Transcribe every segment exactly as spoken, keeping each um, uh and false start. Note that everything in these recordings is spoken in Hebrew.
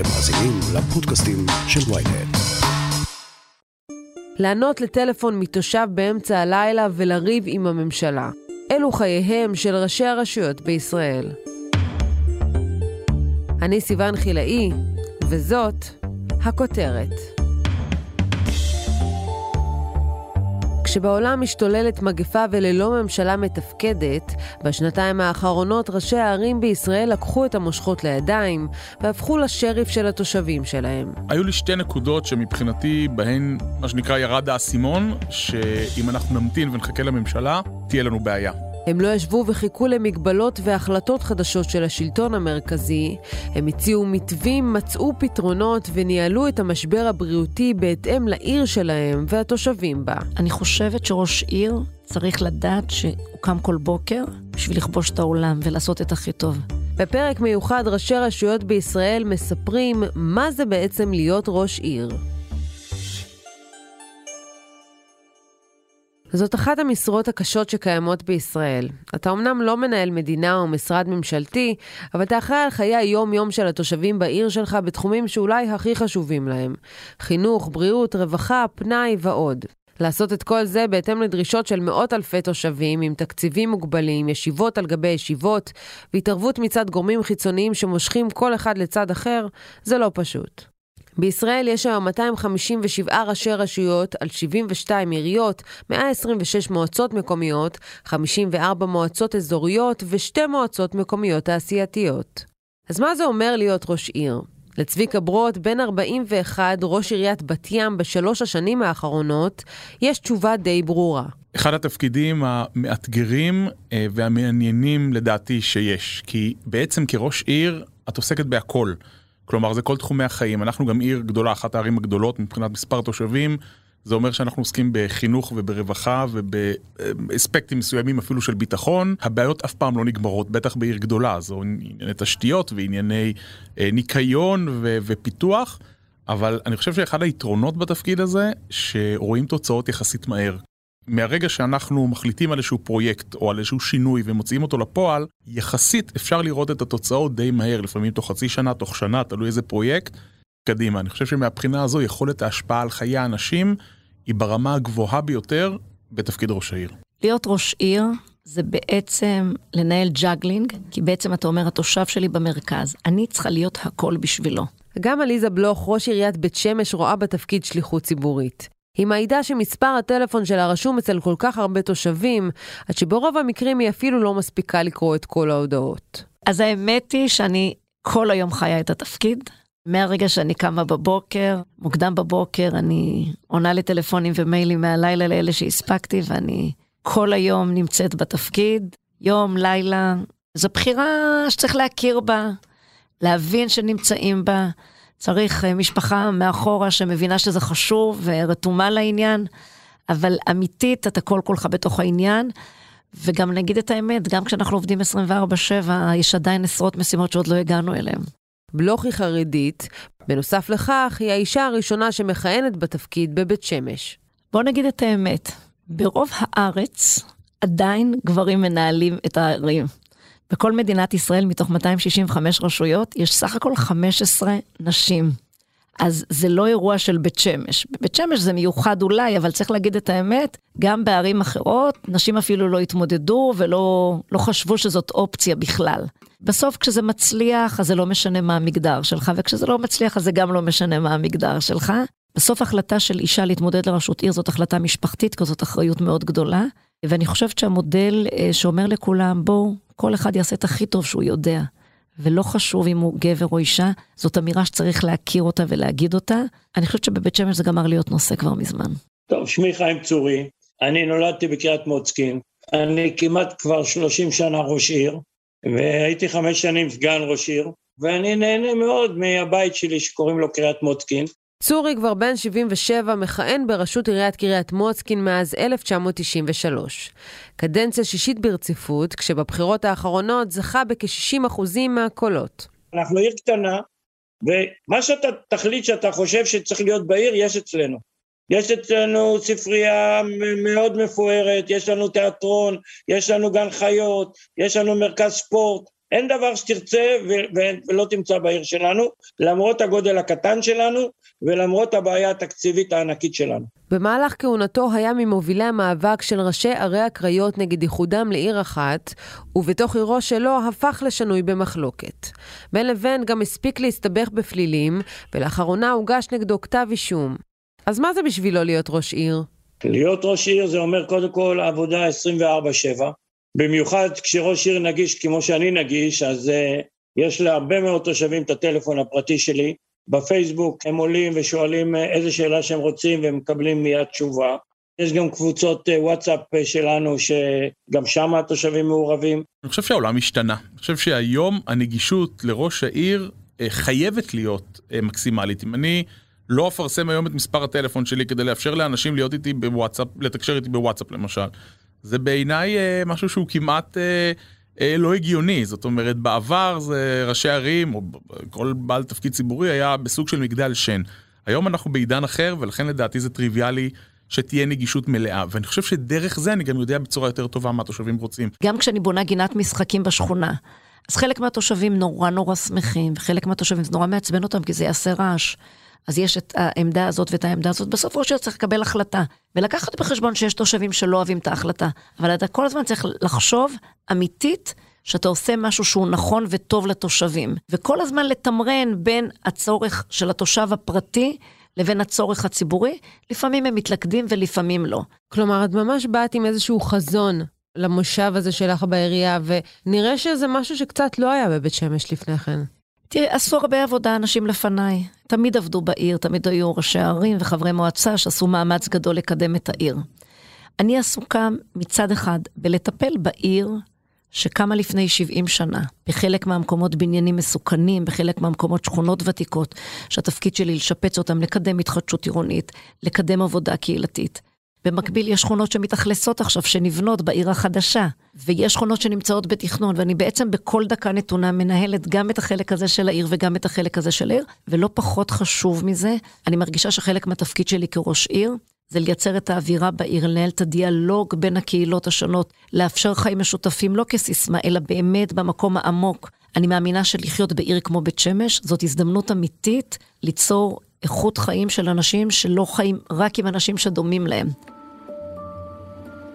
אתם מאזינים לפודקאסטים של White Head. לענות לטלפון מתושב באמצע הלילה ולריב עם הממשלה. אלו חייהם של ראשי הרשויות בישראל. אני סיוון חילאי, וזאת הכותרת. כשבעולם משתוללת מגפה וללא ממשלה מתפקדת, בשנתיים האחרונות ראשי הערים בישראל לקחו את המושכות לידיים והפכו לשריף של התושבים שלהם. היו לי שתי נקודות שמבחינתי בהן מה שנקרא ירד האסימון, שאם אנחנו נמתין ונחכה לממשלה, תהיה לנו בעיה. הם לא ישבו וחיכו למגבלות והחלטות חדשות של השלטון המרכזי, הם הציעו מתווים, מצאו פתרונות וניהלו את המשבר הבריאותי בהתאם לעיר שלהם והתושבים בה. אני חושבת שראש עיר צריך לדעת שהוא קם כל בוקר בשביל לכבוש את העולם ולעשות את הכי טוב. בפרק מיוחד ראשי רשויות בישראל מספרים מה זה בעצם להיות ראש עיר. זאת אחת המשרות הקשות שקיימות בישראל. אתה אמנם לא מנהל מדינה או משרד ממשלתי, אבל אתה אחראי על חיי היום-יום של התושבים בעיר שלך בתחומים שאולי הכי חשובים להם. חינוך, בריאות, רווחה, פנאי ועוד. לעשות את כל זה בהתאם לדרישות של מאות אלפי תושבים, עם תקציבים מוגבלים, ישיבות על גבי ישיבות, והתערבות מצד גורמים חיצוניים שמושכים כל אחד לצד אחר, זה לא פשוט. בישראל יש היום מאתיים חמישים ושבע ראשי רשויות על שבעים ושתיים עיריות, מאה עשרים ושש מועצות מקומיות, חמישים וארבע מועצות אזוריות ושתי מועצות מקומיות תעשייתיות. אז מה זה אומר להיות ראש עיר? לצביקה ברוט, בן ארבעים ואחת, ראש עיריית בת ים בשלוש השנים האחרונות, יש תשובה די ברורה. אחד התפקידים המאתגרים והמעניינים לדעתי שיש, כי בעצם כראש עיר את עוסקת בהכל. כלומר, זה כל תחומי החיים. אנחנו גם עיר גדולה, אחת הערים הגדולות מבחינת מספר תושבים. זה אומר שאנחנו עוסקים בחינוך וברווחה ובאספקטים מסוימים אפילו של ביטחון. הבעיות אף פעם לא נגמרות, בטח בעיר גדולה. זו ענייני תשתיות וענייני ניקיון ו- ופיתוח. אבל אני חושב שאחד היתרונות בתפקיד הזה, שרואים תוצאות יחסית מהר. מהרגע שאנחנו מחליטים על איזשהו פרויקט או על איזשהו שינוי ומוציאים אותו לפועל, יחסית אפשר לראות את התוצאות די מהר, לפעמים תוך חצי שנה, תוך שנה, תלוי איזה פרויקט, קדימה. אני חושב שמהבחינה הזו יכולת ההשפעה על חיי האנשים היא ברמה הגבוהה ביותר בתפקיד ראש העיר. להיות ראש עיר זה בעצם לנהל ג'אגלינג, כי בעצם אתה אומר, התושב שלי במרכז, אני צריכה להיות הכל בשבילו. גם אליזה בלוך, ראש עיריית בית שמש, רואה בתפקיד שליחות ציבורית. היא מעידה שמספר הטלפון שלה רשום אצל כל כך הרבה תושבים, עד שברוב המקרים היא אפילו לא מספיקה לקרוא את כל ההודעות. אז האמת היא שאני כל היום חיה את התפקיד. מהרגע שאני קמה בבוקר, מוקדם בבוקר, אני עונה לטלפונים ומיילים מהלילה לאלה שהספקתי, ואני כל היום נמצאת בתפקיד, יום, לילה. זו בחירה שצריך להכיר בה, להבין שנמצאים בה, צריך משפחה מאחורה שמבינה שזה חשוב ורתומה לעניין, אבל אמיתית אתה כל כולך בתוך העניין, וגם נגיד את האמת, גם כשאנחנו עובדים עשרים וארבע שבע, יש עדיין עשרות משימות שעוד לא הגענו אליהם. בלוך היא חרדית, בנוסף לכך היא האישה הראשונה שמכהנת בתפקיד בבית שמש. בוא נגיד את האמת, ברוב הארץ עדיין גברים מנהלים את הערים. בכל מדינת ישראל, מתוך מאתיים שישים וחמש רשויות, יש סך הכל חמש עשרה נשים. אז זה לא אירוע של בית שמש. בית שמש זה מיוחד אולי, אבל צריך להגיד את האמת, גם בערים אחרות, נשים אפילו לא התמודדו, ולא לא חשבו שזאת אופציה בכלל. בסוף, כשזה מצליח, אז זה לא משנה מה המגדר שלך, וכשזה לא מצליח, אז זה גם לא משנה מה המגדר שלך. בסוף, החלטה של אישה להתמודד לראשות עיר, זאת החלטה משפחתית, כי זאת אחריות מאוד גדולה. ואני חושבת שהמודל שאומר לכולם, בואו, כל אחד יעשה את הכי טוב שהוא יודע, ולא חשוב אם הוא גבר או אישה, זאת אמירה שצריך להכיר אותה ולהגיד אותה. אני חושבת שבבית שמש זה גמר להיות נושא כבר מזמן. טוב, שמי חיים צורי, אני נולדתי בקירת מוצקין, אני כמעט כבר שלושים שנה ראש עיר, והייתי חמש שנים סגן ראש עיר, ואני נהנה מאוד מהבית שלי שקוראים לו קיריית מוצקין. צורי כבר בן שבעים ושבע מכהן בראשות עיריית קריית מוצקין מאז אלף תשע מאות תשעים ושלוש. קדנציה שישית ברציפות, כשבבחירות האחרונות זכה בכ-שישים אחוז מהקולות. אנחנו עיר קטנה, ומה שאתה תחליט שאתה חושב שצריך להיות בעיר, יש אצלנו. יש אצלנו ספרייה מאוד מפוארת, יש לנו תיאטרון, יש לנו גן חיות, יש לנו מרכז ספורט, אין דבר שתרצה ולא תמצא בעיר שלנו, למרות הגודל הקטן שלנו, ולמרות הבעיה התקציבית הענקית שלנו. במהלך כהונתו היה ממובילי המאבק של ראשי ערי הקריות נגד ייחודם לעיר אחת, ובתוך עירו שלו הפך לשנוי במחלוקת. בין לבין גם הספיק להסתבך בפלילים, ולאחרונה הוגש נגדו כתב אישום. אז מה זה בשבילו להיות ראש עיר? להיות ראש עיר זה אומר קודם כל עבודה עשרים וארבע שבע, במיוחד כשראש עיר נגיש כמו שאני נגיש, אז uh, יש להרבה מאוד תושבים את הטלפון הפרטי שלי, בפייסבוק הם עולים ושואלים איזה שאלה שהם רוצים והם מקבלים מיד תשובה, יש גם קבוצות וואטסאפ שלנו שגם שם התושבים מעורבים. אני חושב שהעולם השתנה, אני חושב שהיום הנגישות לראש העיר חייבת להיות מקסימלית, אם אני לא אפרסם היום את מספר הטלפון שלי כדי לאפשר לאנשים להיות איתי בוואטסאפ, לתקשר איתי בוואטסאפ למשל, זה בעיניי משהו שהוא כמעט לא הגיוני, זאת אומרת בעבר זה ראשי ערים, או כל בעל תפקיד ציבורי היה בסוג של מגדל שן, היום אנחנו בעידן אחר ולכן לדעתי זה טריוויאלי שתהיה נגישות מלאה, ואני חושב שדרך זה אני גם יודע בצורה יותר טובה מה התושבים רוצים. גם כשאני בונה גינת משחקים בשכונה, אז חלק מהתושבים נורא נורא שמחים, וחלק מהתושבים זה נורא מעצבן אותם כי זה יעשה רעש, אז יש את העמדה הזאת ואת העמדה הזאת, בסוף ראש צריך לקבל החלטה, ולקחת בחשבון שיש תושבים שלא אוהבים את ההחלטה, אבל אתה כל הזמן צריך לחשוב אמיתית, שאתה עושה משהו שהוא נכון וטוב לתושבים, וכל הזמן לתמרן בין הצורך של התושב הפרטי, לבין הצורך הציבורי, לפעמים הם מתלכדים ולפעמים לא. כלומר, את ממש באת עם איזשהו חזון, למושב הזה שלך בעירייה, ונראה שזה משהו שקצת לא היה בבית שמש לפני כן. תראה, עשו הרבה עבודה אנשים לפניי, תמיד עבדו בעיר, תמיד היו ראשי ערים וחברי מועצה שעשו מאמץ גדול לקדם את העיר. אני עסוקה מצד אחד בלטפל בעיר שקמה לפני שבעים שנה, בחלק מהמקומות בניינים מסוכנים, בחלק מהמקומות שכונות ותיקות, שהתפקיד שלי לשפץ אותם, לקדם התחדשות עירונית, לקדם עבודה קהילתית. במקביל יש שכונות שמתאכלסות עכשיו, שנבנות בעיר החדשה, ויש שכונות שנמצאות בתכנון, ואני בעצם בכל דקה נתונה מנהלת גם את החלק הזה של העיר, וגם את החלק הזה של העיר, ולא פחות חשוב מזה, אני מרגישה שחלק מהתפקיד שלי כראש עיר, זה לייצר את האווירה בעיר, לנהל את הדיאלוג בין הקהילות השונות, לאפשר חיים משותפים לא כסיסמה, אלא באמת במקום העמוק. אני מאמינה שלחיות בעיר כמו בית שמש, זאת הזדמנות אמיתית ליצור איכות חיים של אנשים שלא חיים רק עם אנשים שדומים להם.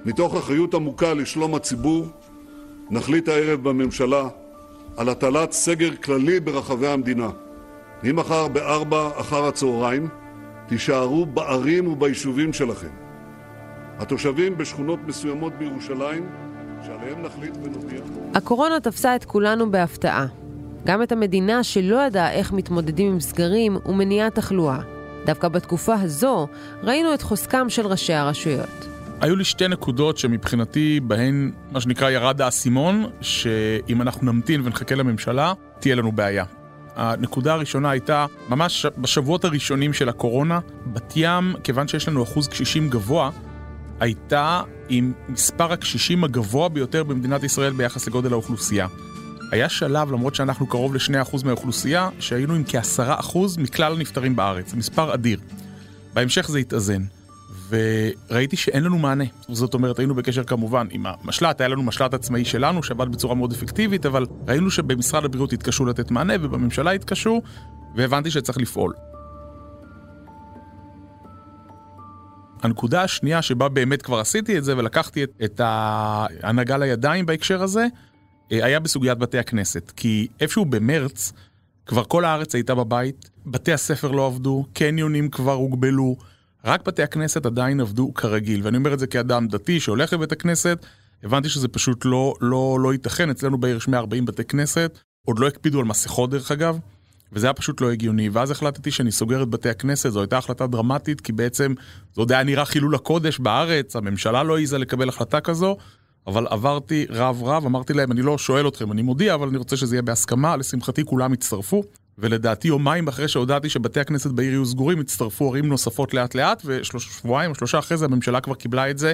מתוך אחריות עמוקה לשלום הציבור, נחליט הערב בממשלה על הטלת סגר כללי ברחבי המדינה. ממחר בארבע אחר הצהריים תישארו בערים וביישובים שלכם. התושבים בשכונות מסוימות בירושלים שעליהם נחליט ונודיע. הקורונה תפסה את כולנו בהפתעה. גם את המדינה שלא ידעה איך מתמודדים עם סגרים ומניעת תחלואה. דווקא בתקופה הזו ראינו את חוסקם של ראשי הרשויות. היו לי שתי נקודות שמבחינתי בהן מה שנקרא ירד האסימון, שאם אנחנו נמתין ונחכה לממשלה, תהיה לנו בעיה. הנקודה הראשונה הייתה ממש בשבועות הראשונים של הקורונה, בת ים, כיוון שיש לנו אחוז קשישים גבוה, הייתה עם מספר הקשישים הגבוה ביותר במדינת ישראל ביחס לגודל האוכלוסייה. היה שלב, למרות שאנחנו קרוב ל-שני אחוז מהאוכלוסייה, שהיינו עם כ-עשרה אחוז מכלל הנפטרים בארץ. מספר אדיר. בהמשך זה התאזן. וראיתי שאין לנו מענה. זאת אומרת, היינו בקשר כמובן עם המשלט, היה לנו משלט עצמאי שלנו, שעבד בצורה מאוד אפקטיבית, אבל ראינו שבמשרד הבריאות התקשו לתת מענה, ובממשלה התקשו, והבנתי שצריך לפעול. הנקודה השנייה שבה באמת כבר עשיתי את זה, ולקחתי את, את ההנהגה לידיים בהקשר הזה, היה בסוגיית בתי הכנסת, כי איפשהו במרץ, כבר כל הארץ הייתה בבית, בתי הספר לא עבדו, קניונים כבר הוגבלו, רק בתי הכנסת עדיין עבדו כרגיל, ואני אומר את זה כאדם דתי שהולך לבית הכנסת, הבנתי שזה פשוט לא, לא, לא ייתכן, אצלנו בעיר יש מאה וארבעים בתי כנסת, עוד לא הקפידו על מסכות דרך אגב, וזה היה פשוט לא הגיוני, ואז החלטתי שאני סוגר את בתי הכנסת, זו הייתה החלטה דרמטית, כי בעצם זה עוד היה נראה חילול הקודש בארץ, הממשלה לא העיזה לקבל החלטה כזו, אבל עברתי רב רב, אמרתי להם, אני לא שואל אתכם, אני מודיע, אבל אני רוצה שזה יהיה בהסכמה, לשמחתי כולם הצטרפו, ולדעתי יומיים אחרי שהודעתי שבתי הכנסת בעיר יהיו סגורים, הצטרפו ערים נוספות לאט לאט, ושבועיים או שלושה אחרי זה הממשלה כבר קיבלה את זה,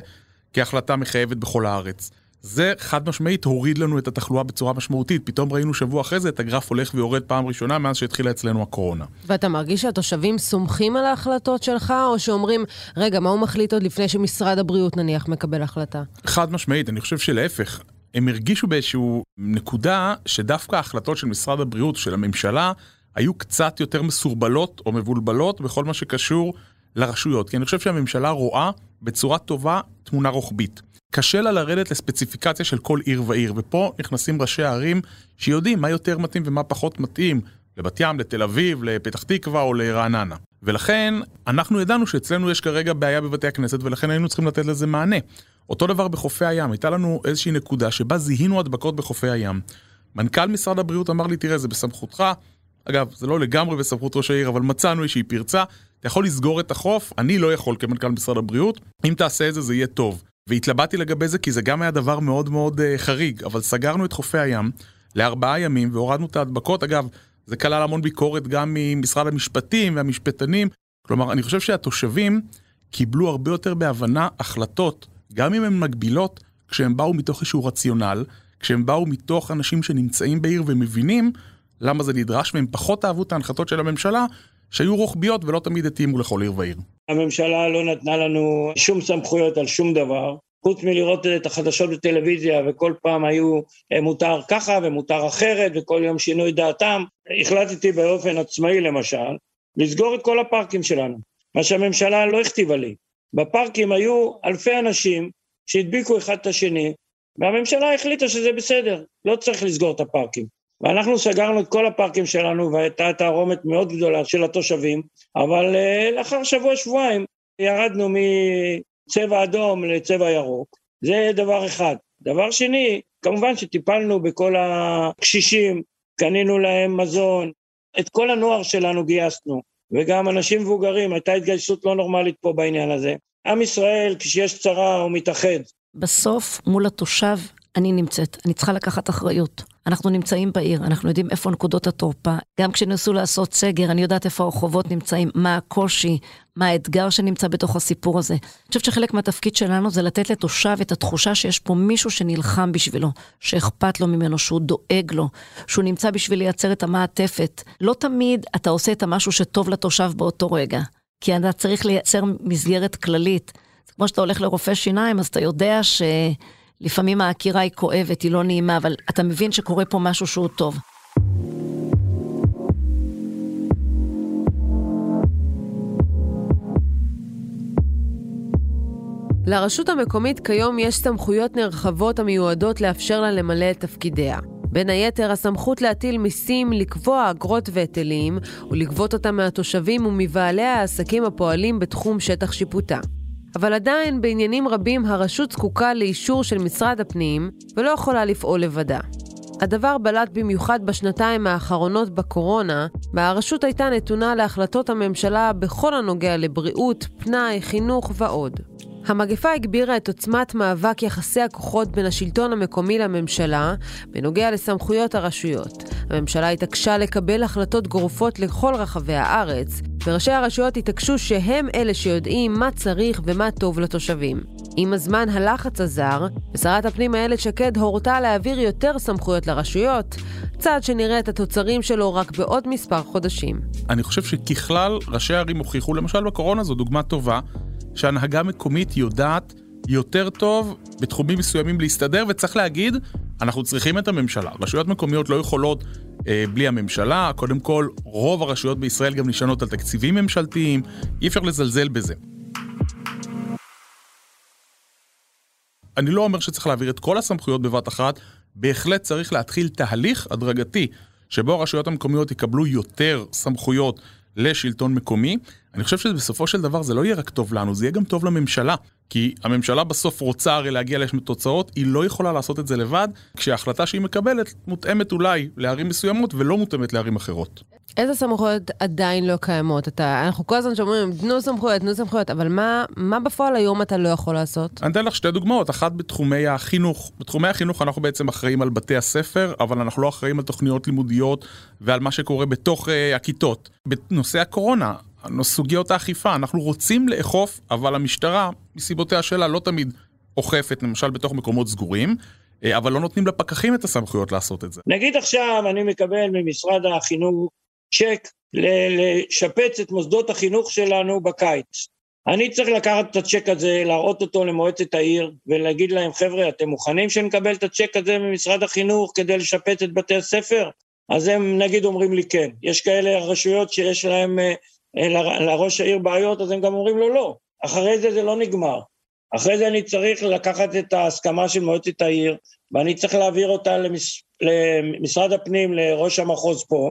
כהחלטה מחייבת בכל הארץ. זה חד משמעית הוריד לנו את התחלואה בצורה משמעותית, פתאום ראינו שבוע אחרי זה את הגרף הולך ויורד פעם ראשונה מאז שהתחילה אצלנו הקורונה. ואתה מרגיש שהתושבים סומכים על ההחלטות שלך, או שאומרים, רגע, מה הוא מחליט עוד לפני שמשרד הבריאות נניח מקבל החלטה? חד משמעית, אני חושב שלהפך, הם הרגישו באיזשהו נקודה שדווקא ההחלטות של משרד הבריאות, של הממשלה, היו קצת יותר מסורבלות או מבולבלות בכל מה שקשור לרשויות. כי אני חושב שהממשלה רואה בצורה טובה תמונה רוחבית. קשה לה לרדת לספציפיקציה של כל עיר ועיר, ופה נכנסים ראשי הערים שיודעים מה יותר מתאים ומה פחות מתאים, לבת ים, לתל אביב, לפתח תקווה או לרעננה. ולכן אנחנו ידענו שאצלנו יש כרגע בעיה בבתי הכנסת, ולכן היינו צריכים לתת לזה מענה. אותו דבר בחופי הים, הייתה לנו איזושהי נקודה שבה זיהינו הדבקות בחופי הים. מנכ"ל משרד הבריאות אמר לי, תראה, זה בסמכותך, אגב, זה לא לגמרי בסמכות ראש העיר, אבל מצאנו איזושהי פרצה, אתה יכול לסגור את החוף, אני לא יכול כמנכ"ל משרד הבריאות, אם תעשה את זה, זה יהיה טוב. והתלבטתי לגבי זה, כי זה גם היה דבר מאוד מאוד חריג, אבל סגרנו את חופי הים לארבעה ימים, והורדנו את ההדבקות, אגב, זה כלל המון ביקורת גם ממשרד המשפטים והמשפטנים, כלומר, אני חושב שהתושבים קיבלו הרבה יותר בהבנה החלטות, גם אם הן מגבילות, כשהם באו מתוך איזשהו רציונל, כשהם באו מתוך אנשים שנמצאים בעיר ומבינים למה זה נדרש, והם פחות אהבו את ההנחתות של הממשלה, שהיו רוחביות ולא תמיד התאימו לכל עיר ועיר. הממשלה לא נתנה לנו שום סמכויות על שום דבר, חוץ מלראות את החדשות בטלוויזיה, וכל פעם היו מותר ככה ומותר אחרת, וכל יום שינוי דעתם. החלטתי באופן עצמאי למשל, לסגור את כל הפארקים שלנו, מה שהממשלה לא הכתיבה לי. בפארקים היו אלפי אנשים שהדביקו אחד את השני, והממשלה החליטה שזה בסדר, לא צריך לסגור את הפארקים. ואנחנו סגרנו את כל הפארקים שלנו, והייתה תערומת מאוד גדולה של התושבים, אבל לאחר שבוע שבועיים ירדנו מ... צבע אדום לצבע ירוק, זה דבר אחד. דבר שני, כמובן שטיפלנו בכל הקשישים, קנינו להם מזון, את כל הנוער שלנו גייסנו, וגם אנשים מבוגרים, הייתה התגייסות לא נורמלית פה בעניין הזה. עם ישראל, כשיש צרה, הוא מתאחד. בסוף, מול התושב, אני נמצאת, אני צריכה לקחת אחריות. אנחנו נמצאים בעיר, אנחנו יודעים איפה נקודות התורפה, גם כשנסו לעשות סגר, אני יודעת איפה הרחובות נמצאים, מה הקושי, מה האתגר שנמצא בתוך הסיפור הזה. אני חושבת שחלק מהתפקיד שלנו זה לתת לתושב את התחושה שיש פה מישהו שנלחם בשבילו, שאכפת לו ממנו, שהוא דואג לו, שהוא נמצא בשביל לייצר את המעטפת. לא תמיד אתה עושה את המשהו שטוב לתושב באותו רגע, כי אתה צריך לייצר מסגרת כללית. זה כמו שאתה הולך לרופא שיניים, אז אתה יודע ש... לפעמים ההכירה היא כואבת, היא לא נעימה, אבל אתה מבין שקורה פה משהו שהוא טוב. לרשות המקומית כיום יש סמכויות נרחבות המיועדות לאפשר לה למלא את תפקידיה. בין היתר, הסמכות להטיל מיסים, לקבוע אגרות והיטלים, ולגבות אותם מהתושבים ומבעלי העסקים הפועלים בתחום שטח שיפוטה. אבל עדיין בעניינים רבים הרשות זקוקה לאישור של משרד הפנים ולא יכולה לפעול לבדה. הדבר בלט במיוחד בשנתיים האחרונות בקורונה, והרשות הייתה נתונה להחלטות הממשלה בכל הנוגע לבריאות, פנאי, חינוך ועוד. המגפה הגבירה את עוצמת מאבק יחסי הכוחות בין השלטון המקומי לממשלה בנוגע לסמכויות הרשויות. הממשלה התעקשה לקבל החלטות גורפות לכל רחבי הארץ, וראשי הרשויות התעקשו שהם אלה שיודעים מה צריך ומה טוב לתושבים. עם הזמן הלחץ עזר, ושרת הפנים איילת שקד הורתה להעביר יותר סמכויות לרשויות, צעד שנראה את התוצרים שלו רק בעוד מספר חודשים. אני חושב שככלל ראשי הערים הוכיחו, למשל בקורונה זו דוגמה טובה, שההנהגה מקומית יודעת יותר טוב בתחומים מסוימים להסתדר, וצריך להגיד, אנחנו צריכים את הממשלה. רשויות מקומיות לא יכולות אה, בלי הממשלה, קודם כל רוב הרשויות בישראל גם נשענות על תקציבים ממשלתיים, אי אפשר לזלזל בזה. אני לא אומר שצריך להעביר את כל הסמכויות בבת אחת, בהחלט צריך להתחיל תהליך הדרגתי, שבו הרשויות המקומיות יקבלו יותר סמכויות לשלטון מקומי. אני חושב שבסופו של דבר זה לא יהיה רק טוב לנו, זה יהיה גם טוב לממשלה, כי הממשלה בסוף רוצה הרי להגיע לתוצאות, היא לא יכולה לעשות את זה לבד, כשההחלטה שהיא מקבלת מותאמת אולי לערים מסוימות ולא מותאמת לערים אחרות. איזה סמכויות עדיין לא קיימות? אתה, אנחנו כל הזמן שאומרים, תנו סמכויות, תנו סמכויות, אבל מה, מה בפועל היום אתה לא יכול לעשות? אני אתן לך שתי דוגמאות, אחת בתחומי החינוך. בתחומי החינוך אנחנו בעצם אחראים על בתי הספר, אבל אנחנו לא אחראים על תוכניות לימודיות ועל מה שקורה בתוך uh, הכיתות. בנושא הקורונה, סוגיות האכיפה, אנחנו רוצים לאכוף, אבל המשטרה, מסיבותיה שלה, לא תמיד אוכפת, למשל בתוך מקומות סגורים, אבל לא נותנים לפקחים את הסמכויות לעשות את זה. נגיד עכשיו אני מקבל ממשרד החינוך צ'ק לשפץ את מוסדות החינוך שלנו בקיץ. אני צריך לקחת את הצ'ק הזה, להראות אותו למועצת העיר, ולהגיד להם, חבר'ה, אתם מוכנים שנקבל את הצ'ק הזה ממשרד החינוך, כדי לשפץ את בתי הספר? אז הם נגיד אומרים לי כן. יש כאלה רשויות שיש להם, לראש העיר בעיות, אז הם גם אומרים לו לא. אחרי זה זה לא נגמר. אחרי זה אני צריך לקחת את ההסכמה של מועצת העיר, ואני צריך להעביר אותה למש... למשרד הפנים, לראש המחוז פה,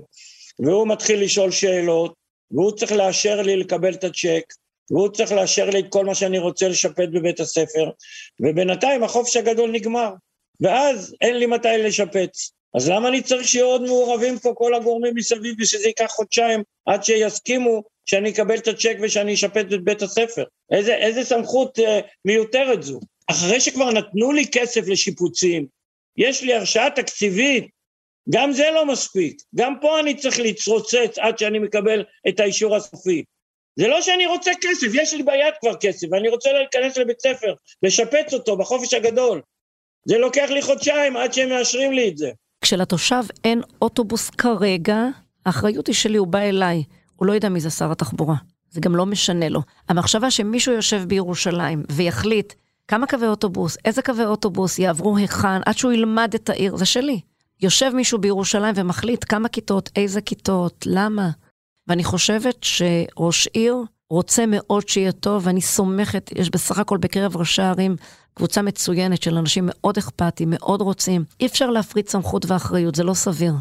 והוא מתחיל לשאול שאלות, והוא צריך לאשר לי לקבל את הצ'ק, והוא צריך לאשר לי את כל מה שאני רוצה לשפט בבית הספר, ובינתיים החופש הגדול נגמר, ואז אין לי מתי לשפץ. אז למה אני צריך שיהיו עוד מעורבים פה כל הגורמים מסביב, ושזה ייקח חודשיים עד שיסכימו שאני אקבל את הצ'ק ושאני אשפט בבית הספר? איזה, איזה סמכות אה, מיותרת זו? אחרי שכבר נתנו לי כסף לשיפוצים, יש לי הרשאה תקציבית, גם זה לא מספיק, גם פה אני צריך להתרוצץ עד שאני מקבל את האישור הסופי. זה לא שאני רוצה כסף, יש לי ביד כבר כסף, ואני רוצה להיכנס לבית ספר, לשפץ אותו בחופש הגדול. זה לוקח לי חודשיים עד שהם מאשרים לי את זה. כשלתושב אין אוטובוס כרגע, האחריות היא שלי, הוא בא אליי, הוא לא ידע מי זה שר התחבורה, זה גם לא משנה לו. המחשבה שמישהו יושב בירושלים ויחליט כמה קווי אוטובוס, איזה קווי אוטובוס יעברו היכן, עד שהוא ילמד את העיר, זה שלי. יושב מישהו בירושלים ומחליט כמה כיתות, איזה כיתות, למה? ואני חושבת שראש עיר רוצה מאוד שיהיה טוב, ואני סומכת, יש בסך הכל בקרב ראשי הערים קבוצה מצוינת של אנשים מאוד אכפתיים, מאוד רוצים. אי אפשר להפריד סמכות ואחריות, זה לא סביר.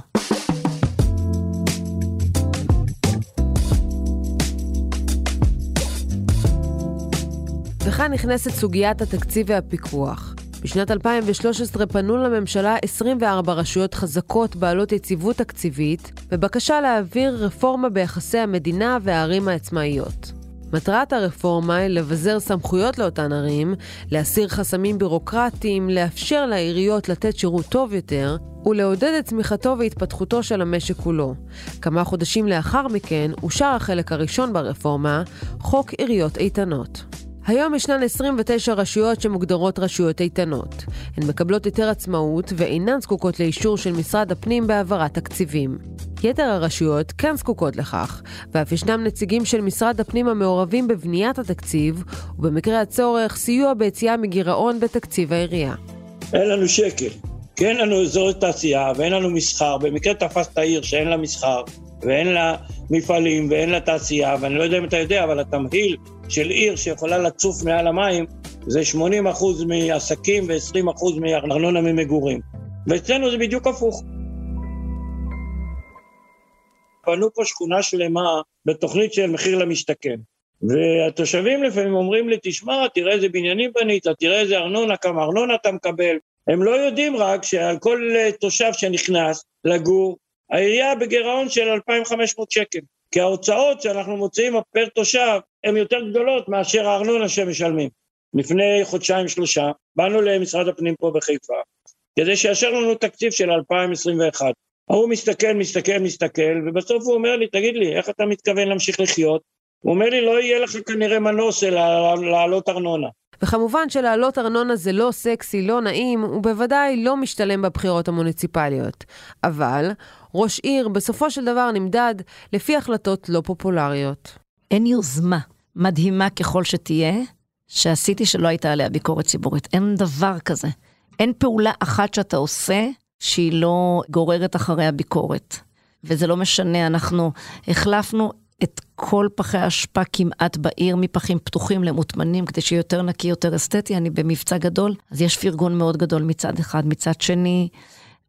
וכאן נכנסת סוגיית התקציב והפיקוח. בשנת אלפיים ושלוש עשרה פנו לממשלה עשרים וארבע רשויות חזקות בעלות יציבות תקציבית, בבקשה להעביר רפורמה ביחסי המדינה והערים העצמאיות. מטרת הרפורמה היא לבזר סמכויות לאותן ערים, להסיר חסמים בירוקרטיים, לאפשר לעיריות לתת שירות טוב יותר, ולעודד את צמיחתו והתפתחותו של המשק כולו. כמה חודשים לאחר מכן, אושר החלק הראשון ברפורמה, חוק עיריות איתנות. היום ישנן עשרים ותשע רשויות שמוגדרות רשויות איתנות. הן מקבלות יותר עצמאות ואינן זקוקות לאישור של משרד הפנים בהעברת תקציבים. יתר הרשויות כן זקוקות לכך, ואף ישנם נציגים של משרד הפנים המעורבים בבניית התקציב, ובמקרה הצורך סיוע ביציאה מגירעון בתקציב העירייה. אין לנו שקל, כי אין לנו אזור תעשייה ואין לנו מסחר, במקרה תפס את העיר שאין לה מסחר, ואין לה מפעלים ואין לה תעשייה, ואני לא יודע אם אתה יודע, אבל התמהיל של עיר שיכולה לצוף מעל המים, זה שמונים אחוז מעסקים ו-עשרים אחוז מארנונה ממגורים. ואצלנו זה בדיוק הפוך. פנו פה שכונה שלמה בתוכנית של מחיר למשתכן. והתושבים לפעמים אומרים לי, תשמע, תראה איזה בניינים בנית, תראה איזה ארנונה, כמה ארנונה אתה מקבל. הם לא יודעים רק שעל כל תושב שנכנס לגור, העירייה בגירעון של אלפיים וחמש מאות שקל. כי ההוצאות שאנחנו מוצאים פר תושב, הן יותר גדולות מאשר הארנונה שמשלמים. לפני חודשיים שלושה, באנו למשרד הפנים פה בחיפה, כדי שיאשר לנו תקציב של אלפיים עשרים ואחת. הוא מסתכל, מסתכל, מסתכל, ובסוף הוא אומר לי, תגיד לי, איך אתה מתכוון להמשיך לחיות? הוא אומר לי, לא יהיה לך כנראה מנוס אלא לעלות ארנונה. וכמובן שלעלות ארנונה זה לא סקסי, לא נעים, ובוודאי לא משתלם בבחירות המוניציפליות. אבל ראש עיר בסופו של דבר נמדד לפי החלטות לא פופולריות. אין יוזמה מדהימה ככל שתהיה, שעשיתי שלא הייתה עליה ביקורת ציבורית. אין דבר כזה. אין פעולה אחת שאתה עושה שהיא לא גוררת אחריה ביקורת. וזה לא משנה, אנחנו החלפנו את כל פחי השפע כמעט בעיר, מפחים פתוחים למוטמנים, כדי שיהיה יותר נקי, יותר אסתטי. אני במבצע גדול, אז יש פרגון מאוד גדול מצד אחד, מצד שני,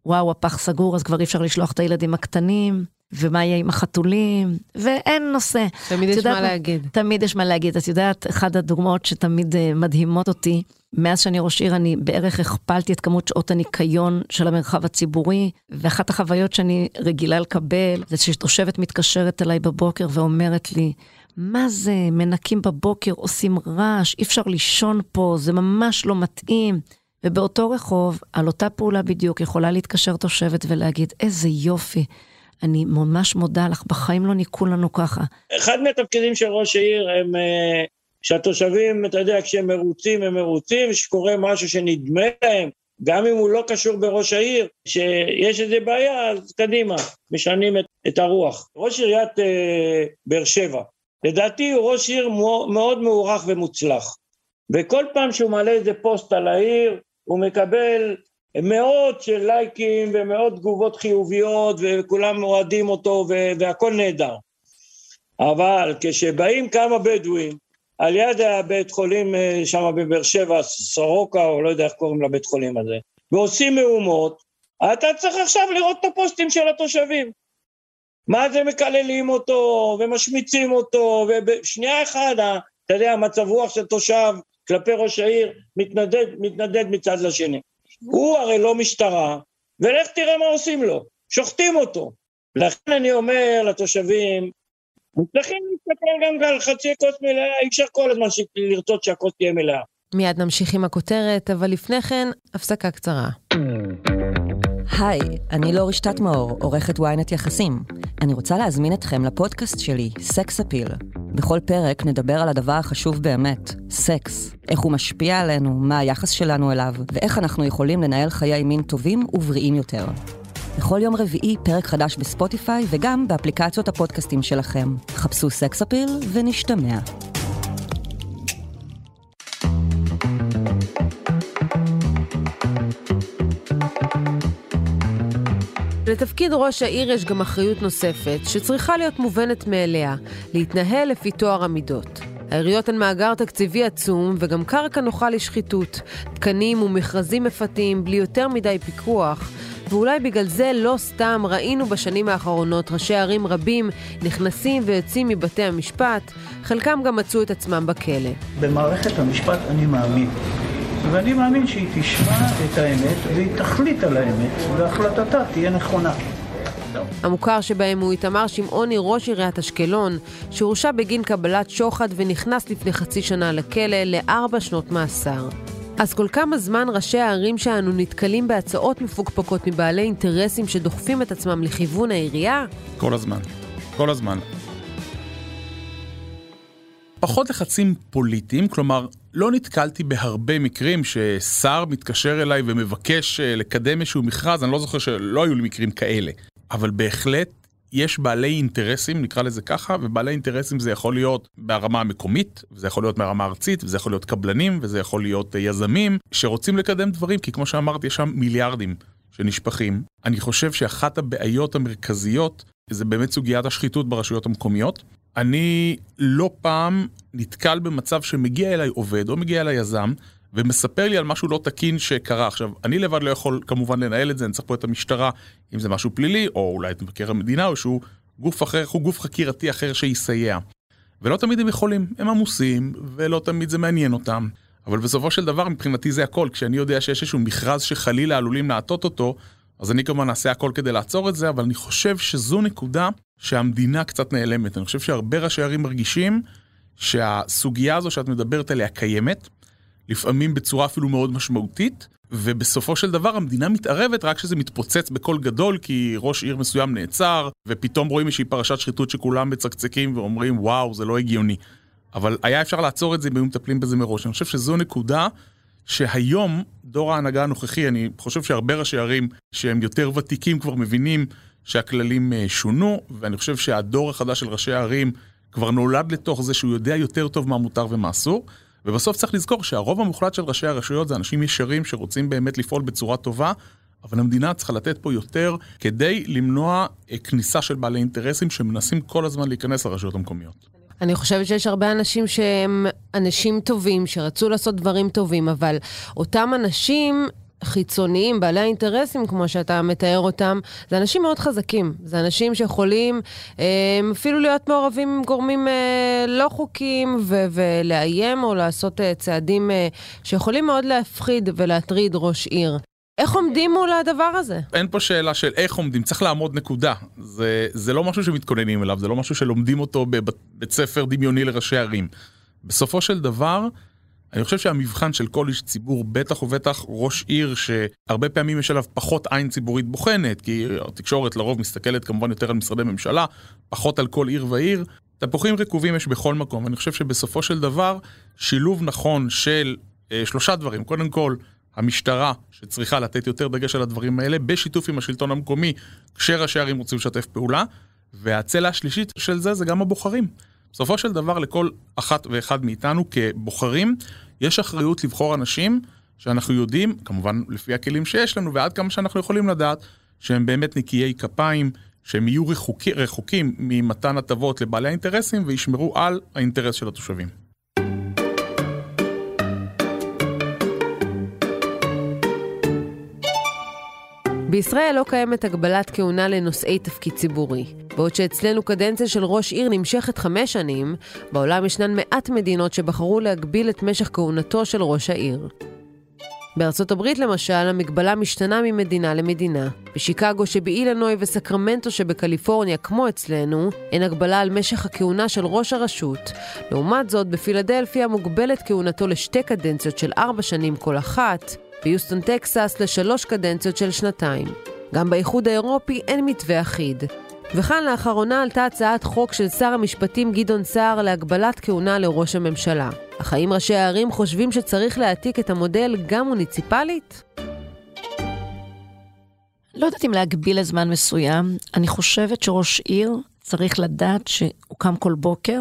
וואו, הפח סגור, אז כבר אי אפשר לשלוח את הילדים הקטנים, ומה יהיה עם החתולים, ואין נושא. תמיד יש מה להגיד. תמיד יש מה להגיד. את יודעת, אחת הדוגמאות שתמיד מדהימות אותי, מאז שאני ראש עיר, אני בערך הכפלתי את כמות שעות הניקיון של המרחב הציבורי, ואחת החוויות שאני רגילה לקבל, זה שתושבת מתקשרת אליי בבוקר ואומרת לי, מה זה, מנקים בבוקר, עושים רעש, אי אפשר לישון פה, זה ממש לא מתאים. ובאותו רחוב, על אותה פעולה בדיוק, יכולה להתקשר תושבת ולהגיד, איזה יופי, אני ממש מודה לך, בחיים לא ניקו לנו ככה. אחד מהתפקידים של ראש העיר הם... שהתושבים, אתה יודע, כשהם מרוצים, הם מרוצים, שקורה משהו שנדמה להם, גם אם הוא לא קשור בראש העיר, שיש איזה בעיה, אז קדימה, משנים את, את הרוח. ראש עיריית אה, באר שבע, לדעתי הוא ראש עיר מאוד מעורך ומוצלח, וכל פעם שהוא מעלה איזה פוסט על העיר, הוא מקבל מאות של לייקים ומאות תגובות חיוביות, וכולם אוהדים אותו והכל נהדר. אבל כשבאים כמה בדואים, על יד הבית חולים שם בבאר שבע, סורוקה, או לא יודע איך קוראים לבית חולים הזה, ועושים מהומות, אתה צריך עכשיו לראות את הפוסטים של התושבים. מה זה מקללים אותו, ומשמיצים אותו, ובשנייה אחת, אתה יודע, המצב רוח של תושב כלפי ראש העיר, מתנדד, מתנדד מצד לשני. הוא הרי לא משטרה, ולך תראה מה עושים לו, שוחטים אותו. לכן אני אומר לתושבים, לכן נסתכל גם על חצי כוס מלאה, אי אפשר כל הזמן לרצות שהכוס תהיה מלאה. מיד נמשיך עם הכותרת, אבל לפני כן, הפסקה קצרה. היי, אני לא רשתת מאור, עורכת וויינט יחסים. אני רוצה להזמין אתכם לפודקאסט שלי, סקס אפיל. בכל פרק נדבר על הדבר החשוב באמת, סקס. איך הוא משפיע עלינו, מה היחס שלנו אליו, ואיך אנחנו יכולים לנהל חיי מין טובים ובריאים יותר. בכל יום רביעי פרק חדש בספוטיפיי וגם באפליקציות הפודקאסטים שלכם. חפשו סקס אפיל ונשתמע. לתפקיד ראש העיר יש גם אחריות נוספת שצריכה להיות מובנת מאליה, להתנהל לפי תואר המידות. העיריות הן מאגר תקציבי עצום וגם קרקע נוחה לשחיתות, תקנים ומכרזים מפתים בלי יותר מדי פיקוח, ואולי בגלל זה לא סתם ראינו בשנים האחרונות ראשי ערים רבים נכנסים ויוצאים מבתי המשפט, חלקם גם מצאו את עצמם בכלא. במערכת המשפט אני מאמין. ואני מאמין שהיא תשמע את האמת והיא תחליט על האמת, והחלטתה תהיה נכונה. המוכר שבהם הוא איתמר שמעוני, ראש עיריית אשקלון, שהורשע בגין קבלת שוחד ונכנס לפני חצי שנה לכלא לארבע שנות מאסר. אז כל כמה זמן ראשי הערים שאנו נתקלים בהצעות מפוקפקות מבעלי אינטרסים שדוחפים את עצמם לכיוון העירייה? כל הזמן, כל הזמן. פחות לחצים פוליטיים, כלומר, לא נתקלתי בהרבה מקרים ששר מתקשר אליי ומבקש לקדם איזשהו מכרז, אני לא זוכר שלא היו לי מקרים כאלה. אבל בהחלט יש בעלי אינטרסים, נקרא לזה ככה, ובעלי אינטרסים זה יכול להיות ברמה המקומית, וזה יכול להיות ברמה הארצית, וזה יכול להיות קבלנים, וזה יכול להיות יזמים, שרוצים לקדם דברים, כי כמו שאמרתי, יש שם מיליארדים שנשפכים. אני חושב שאחת הבעיות המרכזיות, זה באמת סוגיית השחיתות ברשויות המקומיות. אני לא פעם נתקל במצב שמגיע אליי עובד או מגיע אליי יזם ומספר לי על משהו לא תקין שקרה. עכשיו, אני לבד לא יכול כמובן לנהל את זה, אני צריך פה את המשטרה, אם זה משהו פלילי, או אולי את מבקר המדינה, או שהוא גוף אחר, הוא גוף חקירתי אחר שיסייע. ולא תמיד הם יכולים, הם עמוסים, ולא תמיד זה מעניין אותם. אבל בסופו של דבר, מבחינתי זה הכל, כשאני יודע שיש איזשהו מכרז שחלילה עלולים לעטות אותו, אז אני כמובן אעשה הכל כדי לעצור את זה, אבל אני חושב שזו נקודה שהמדינה קצת נעלמת. אני חושב שהרבה ראשי ערים מרגישים שהסוגיה הזו שאת מדברת עליה קיימת, לפעמים בצורה אפילו מאוד משמעותית, ובסופו של דבר המדינה מתערבת רק שזה מתפוצץ בכל גדול, כי ראש עיר מסוים נעצר, ופתאום רואים איזושהי פרשת שחיתות שכולם מצקצקים ואומרים, וואו, זה לא הגיוני. אבל היה אפשר לעצור את זה אם היו מטפלים בזה מראש. אני חושב שזו נקודה שהיום דור ההנהגה הנוכחי, אני חושב שהרבה ראשי ערים שהם יותר ותיקים כבר מבינים שהכללים שונו, ואני חושב שהדור החדש של ראשי הערים כבר נולד לתוך זה שהוא יודע יותר טוב מה מותר ומה אסור, ובסוף צריך לזכור שהרוב המוחלט של ראשי הרשויות זה אנשים ישרים שרוצים באמת לפעול בצורה טובה, אבל המדינה צריכה לתת פה יותר כדי למנוע כניסה של בעלי אינטרסים שמנסים כל הזמן להיכנס לרשויות המקומיות. אני חושבת שיש הרבה אנשים שהם אנשים טובים, שרצו לעשות דברים טובים, אבל אותם אנשים חיצוניים, בעלי האינטרסים, כמו שאתה מתאר אותם, זה אנשים מאוד חזקים. זה אנשים שיכולים אפילו להיות מעורבים עם גורמים לא חוקיים, ו- ולאיים או לעשות צעדים שיכולים מאוד להפחיד ולהטריד ראש עיר. איך עומדים מול הדבר הזה? אין פה שאלה של איך עומדים, צריך לעמוד נקודה. זה, זה לא משהו שמתכוננים אליו, זה לא משהו שלומדים אותו בבית ספר דמיוני לראשי ערים. בסופו של דבר, אני חושב שהמבחן של כל איש ציבור, בטח ובטח ראש עיר, שהרבה פעמים יש עליו פחות עין ציבורית בוחנת, כי התקשורת לרוב מסתכלת כמובן יותר על משרדי ממשלה, פחות על כל עיר ועיר, תפוחים ריקובים יש בכל מקום. אני חושב שבסופו של דבר, שילוב נכון של אה, שלושה דברים, קודם כל, המשטרה שצריכה לתת יותר דגש על הדברים האלה, בשיתוף עם השלטון המקומי, כשראשי הערים רוצים לשתף פעולה, והצלע השלישית של זה, זה גם הבוחרים. בסופו של דבר לכל אחת ואחד מאיתנו כבוחרים יש אחריות לבחור אנשים שאנחנו יודעים, כמובן לפי הכלים שיש לנו ועד כמה שאנחנו יכולים לדעת, שהם באמת נקיי כפיים, שהם יהיו רחוקים, רחוקים ממתן הטבות לבעלי האינטרסים וישמרו על האינטרס של התושבים. בישראל לא קיימת הגבלת כהונה לנושאי תפקיד ציבורי. בעוד שאצלנו קדנציה של ראש עיר נמשכת חמש שנים, בעולם ישנן מעט מדינות שבחרו להגביל את משך כהונתו של ראש העיר. בארצות הברית למשל, המגבלה משתנה ממדינה למדינה. בשיקגו שבאילנוי וסקרמנטו שבקליפורניה, כמו אצלנו, אין הגבלה על משך הכהונה של ראש הרשות. לעומת זאת, בפילדלפיה מוגבלת כהונתו לשתי קדנציות של ארבע שנים כל אחת, ביוסטון טקסס לשלוש קדנציות של שנתיים. גם באיחוד האירופי אין מתווה אחיד. וכאן לאחרונה עלתה הצעת חוק של שר המשפטים גדעון סער להגבלת כהונה לראש הממשלה. אך האם ראשי הערים חושבים שצריך להעתיק את המודל גם מוניציפלית? לא יודעת אם להגביל לזמן מסוים. אני חושבת שראש עיר צריך לדעת שהוא קם כל בוקר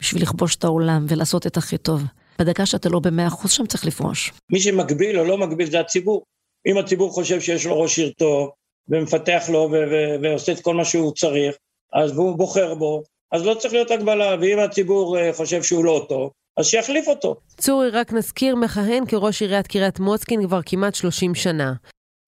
בשביל לכבוש את העולם ולעשות את הכי טוב. בדקה שאתה לא במאה אחוז שם צריך לפרוש. מי שמגביל או לא מגביל זה הציבור. אם הציבור חושב שיש לו ראש עיר טוב, ומפתח לו ו- ו- ועושה את כל מה שהוא צריך, אז הוא בוחר בו, אז לא צריך להיות הגבלה, ואם הציבור חושב שהוא לא אותו, אז שיחליף אותו. צורי רק נזכיר מכהן כראש עיריית קריית מוצקין כבר כמעט שלושים שנה.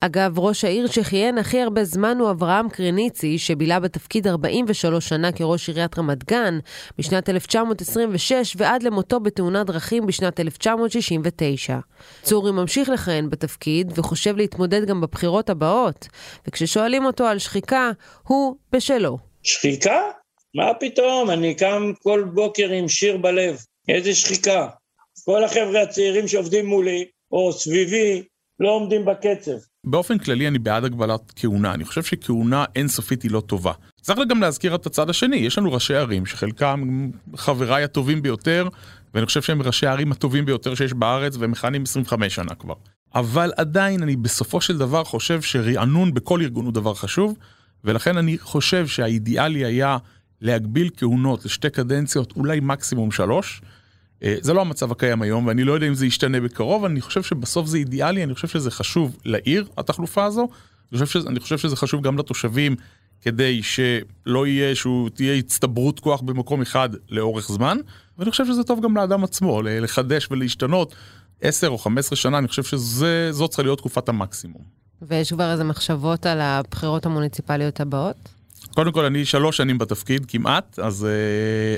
אגב, ראש העיר שכיהן הכי הרבה זמן הוא אברהם קרניצי, שבילה בתפקיד ארבעים ושלוש שנה כראש עיריית רמת גן, משנת אלף תשע מאות עשרים ושש ועד למותו בתאונת דרכים בשנת אלף תשע מאות שישים ותשע. צורי ממשיך לכהן בתפקיד וחושב להתמודד גם בבחירות הבאות, וכששואלים אותו על שחיקה, הוא בשלו. שחיקה? מה פתאום? אני קם כל בוקר עם שיר בלב. איזה שחיקה? כל החבר'ה הצעירים שעובדים מולי, או סביבי, לא עומדים בקצב. באופן כללי אני בעד הגבלת כהונה, אני חושב שכהונה אינסופית היא לא טובה. צריך גם להזכיר את הצד השני, יש לנו ראשי ערים שחלקם חבריי הטובים ביותר, ואני חושב שהם ראשי הערים הטובים ביותר שיש בארץ, והם מכהנים עשרים וחמש שנה כבר. אבל עדיין אני בסופו של דבר חושב שרענון בכל ארגון הוא דבר חשוב, ולכן אני חושב שהאידיאלי היה להגביל כהונות לשתי קדנציות, אולי מקסימום שלוש, זה לא המצב הקיים היום, ואני לא יודע אם זה ישתנה בקרוב, אני חושב שבסוף זה אידיאלי, אני חושב שזה חשוב לעיר, התחלופה הזו, אני חושב שזה, אני חושב שזה חשוב גם לתושבים, כדי שלא יהיה, שהוא תהיה הצטברות כוח במקום אחד לאורך זמן, ואני חושב שזה טוב גם לאדם עצמו, לחדש ולהשתנות עשר או חמש עשרה שנה, אני חושב שזו צריכה להיות תקופת המקסימום. ויש כבר איזה מחשבות על הבחירות המוניציפליות הבאות? קודם כל, אני שלוש שנים בתפקיד כמעט, אז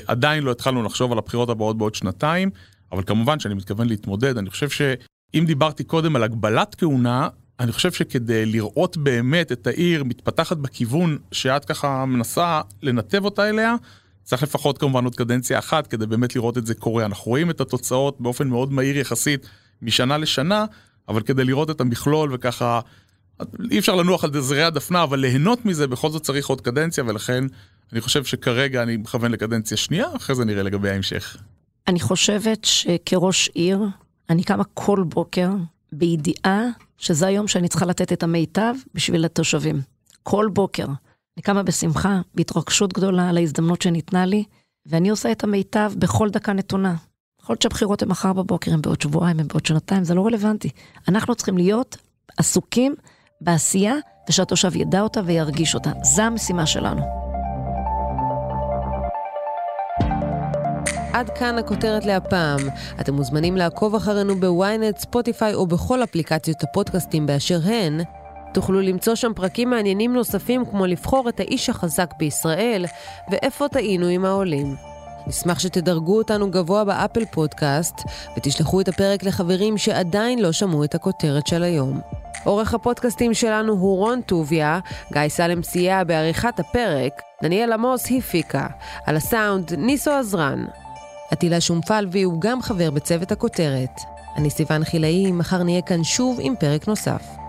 uh, עדיין לא התחלנו לחשוב על הבחירות הבאות בעוד שנתיים, אבל כמובן שאני מתכוון להתמודד. אני חושב שאם דיברתי קודם על הגבלת כהונה, אני חושב שכדי לראות באמת את העיר מתפתחת בכיוון שאת ככה מנסה לנתב אותה אליה, צריך לפחות כמובן עוד קדנציה אחת, כדי באמת לראות את זה קורה. אנחנו רואים את התוצאות באופן מאוד מהיר יחסית משנה לשנה, אבל כדי לראות את המכלול וככה... אי אפשר לנוח על דזרי הדפנה, אבל ליהנות מזה, בכל זאת צריך עוד קדנציה, ולכן אני חושב שכרגע אני מכוון לקדנציה שנייה, אחרי זה נראה לגבי ההמשך. אני חושבת שכראש עיר, אני קמה כל בוקר בידיעה שזה היום שאני צריכה לתת את המיטב בשביל התושבים. כל בוקר. אני קמה בשמחה, בהתרגשות גדולה על ההזדמנות שניתנה לי, ואני עושה את המיטב בכל דקה נתונה. יכול להיות שהבחירות הן מחר בבוקר, הן בעוד שבועיים, הן בעוד שנתיים, זה לא רלוונטי. אנחנו צריכים להיות עסוקים בעשייה, ושהתושב ידע אותה וירגיש אותה. זו המשימה שלנו. עד כאן הכותרת להפעם. אתם מוזמנים לעקוב אחרינו בוויינט, ספוטיפיי או בכל אפליקציות הפודקאסטים באשר הן. תוכלו למצוא שם פרקים מעניינים נוספים, כמו לבחור את האיש החזק בישראל, ואיפה טעינו עם העולים. נשמח שתדרגו אותנו גבוה באפל פודקאסט, ותשלחו את הפרק לחברים שעדיין לא שמעו את הכותרת של היום. עורך הפודקאסטים שלנו הוא רון טוביה, גיא סלם סייע בעריכת הפרק, דניאל עמוס הפיקה, על הסאונד ניסו עזרן. עטילה שומפלבי הוא גם חבר בצוות הכותרת. אני סיוון חילאי, מחר נהיה כאן שוב עם פרק נוסף.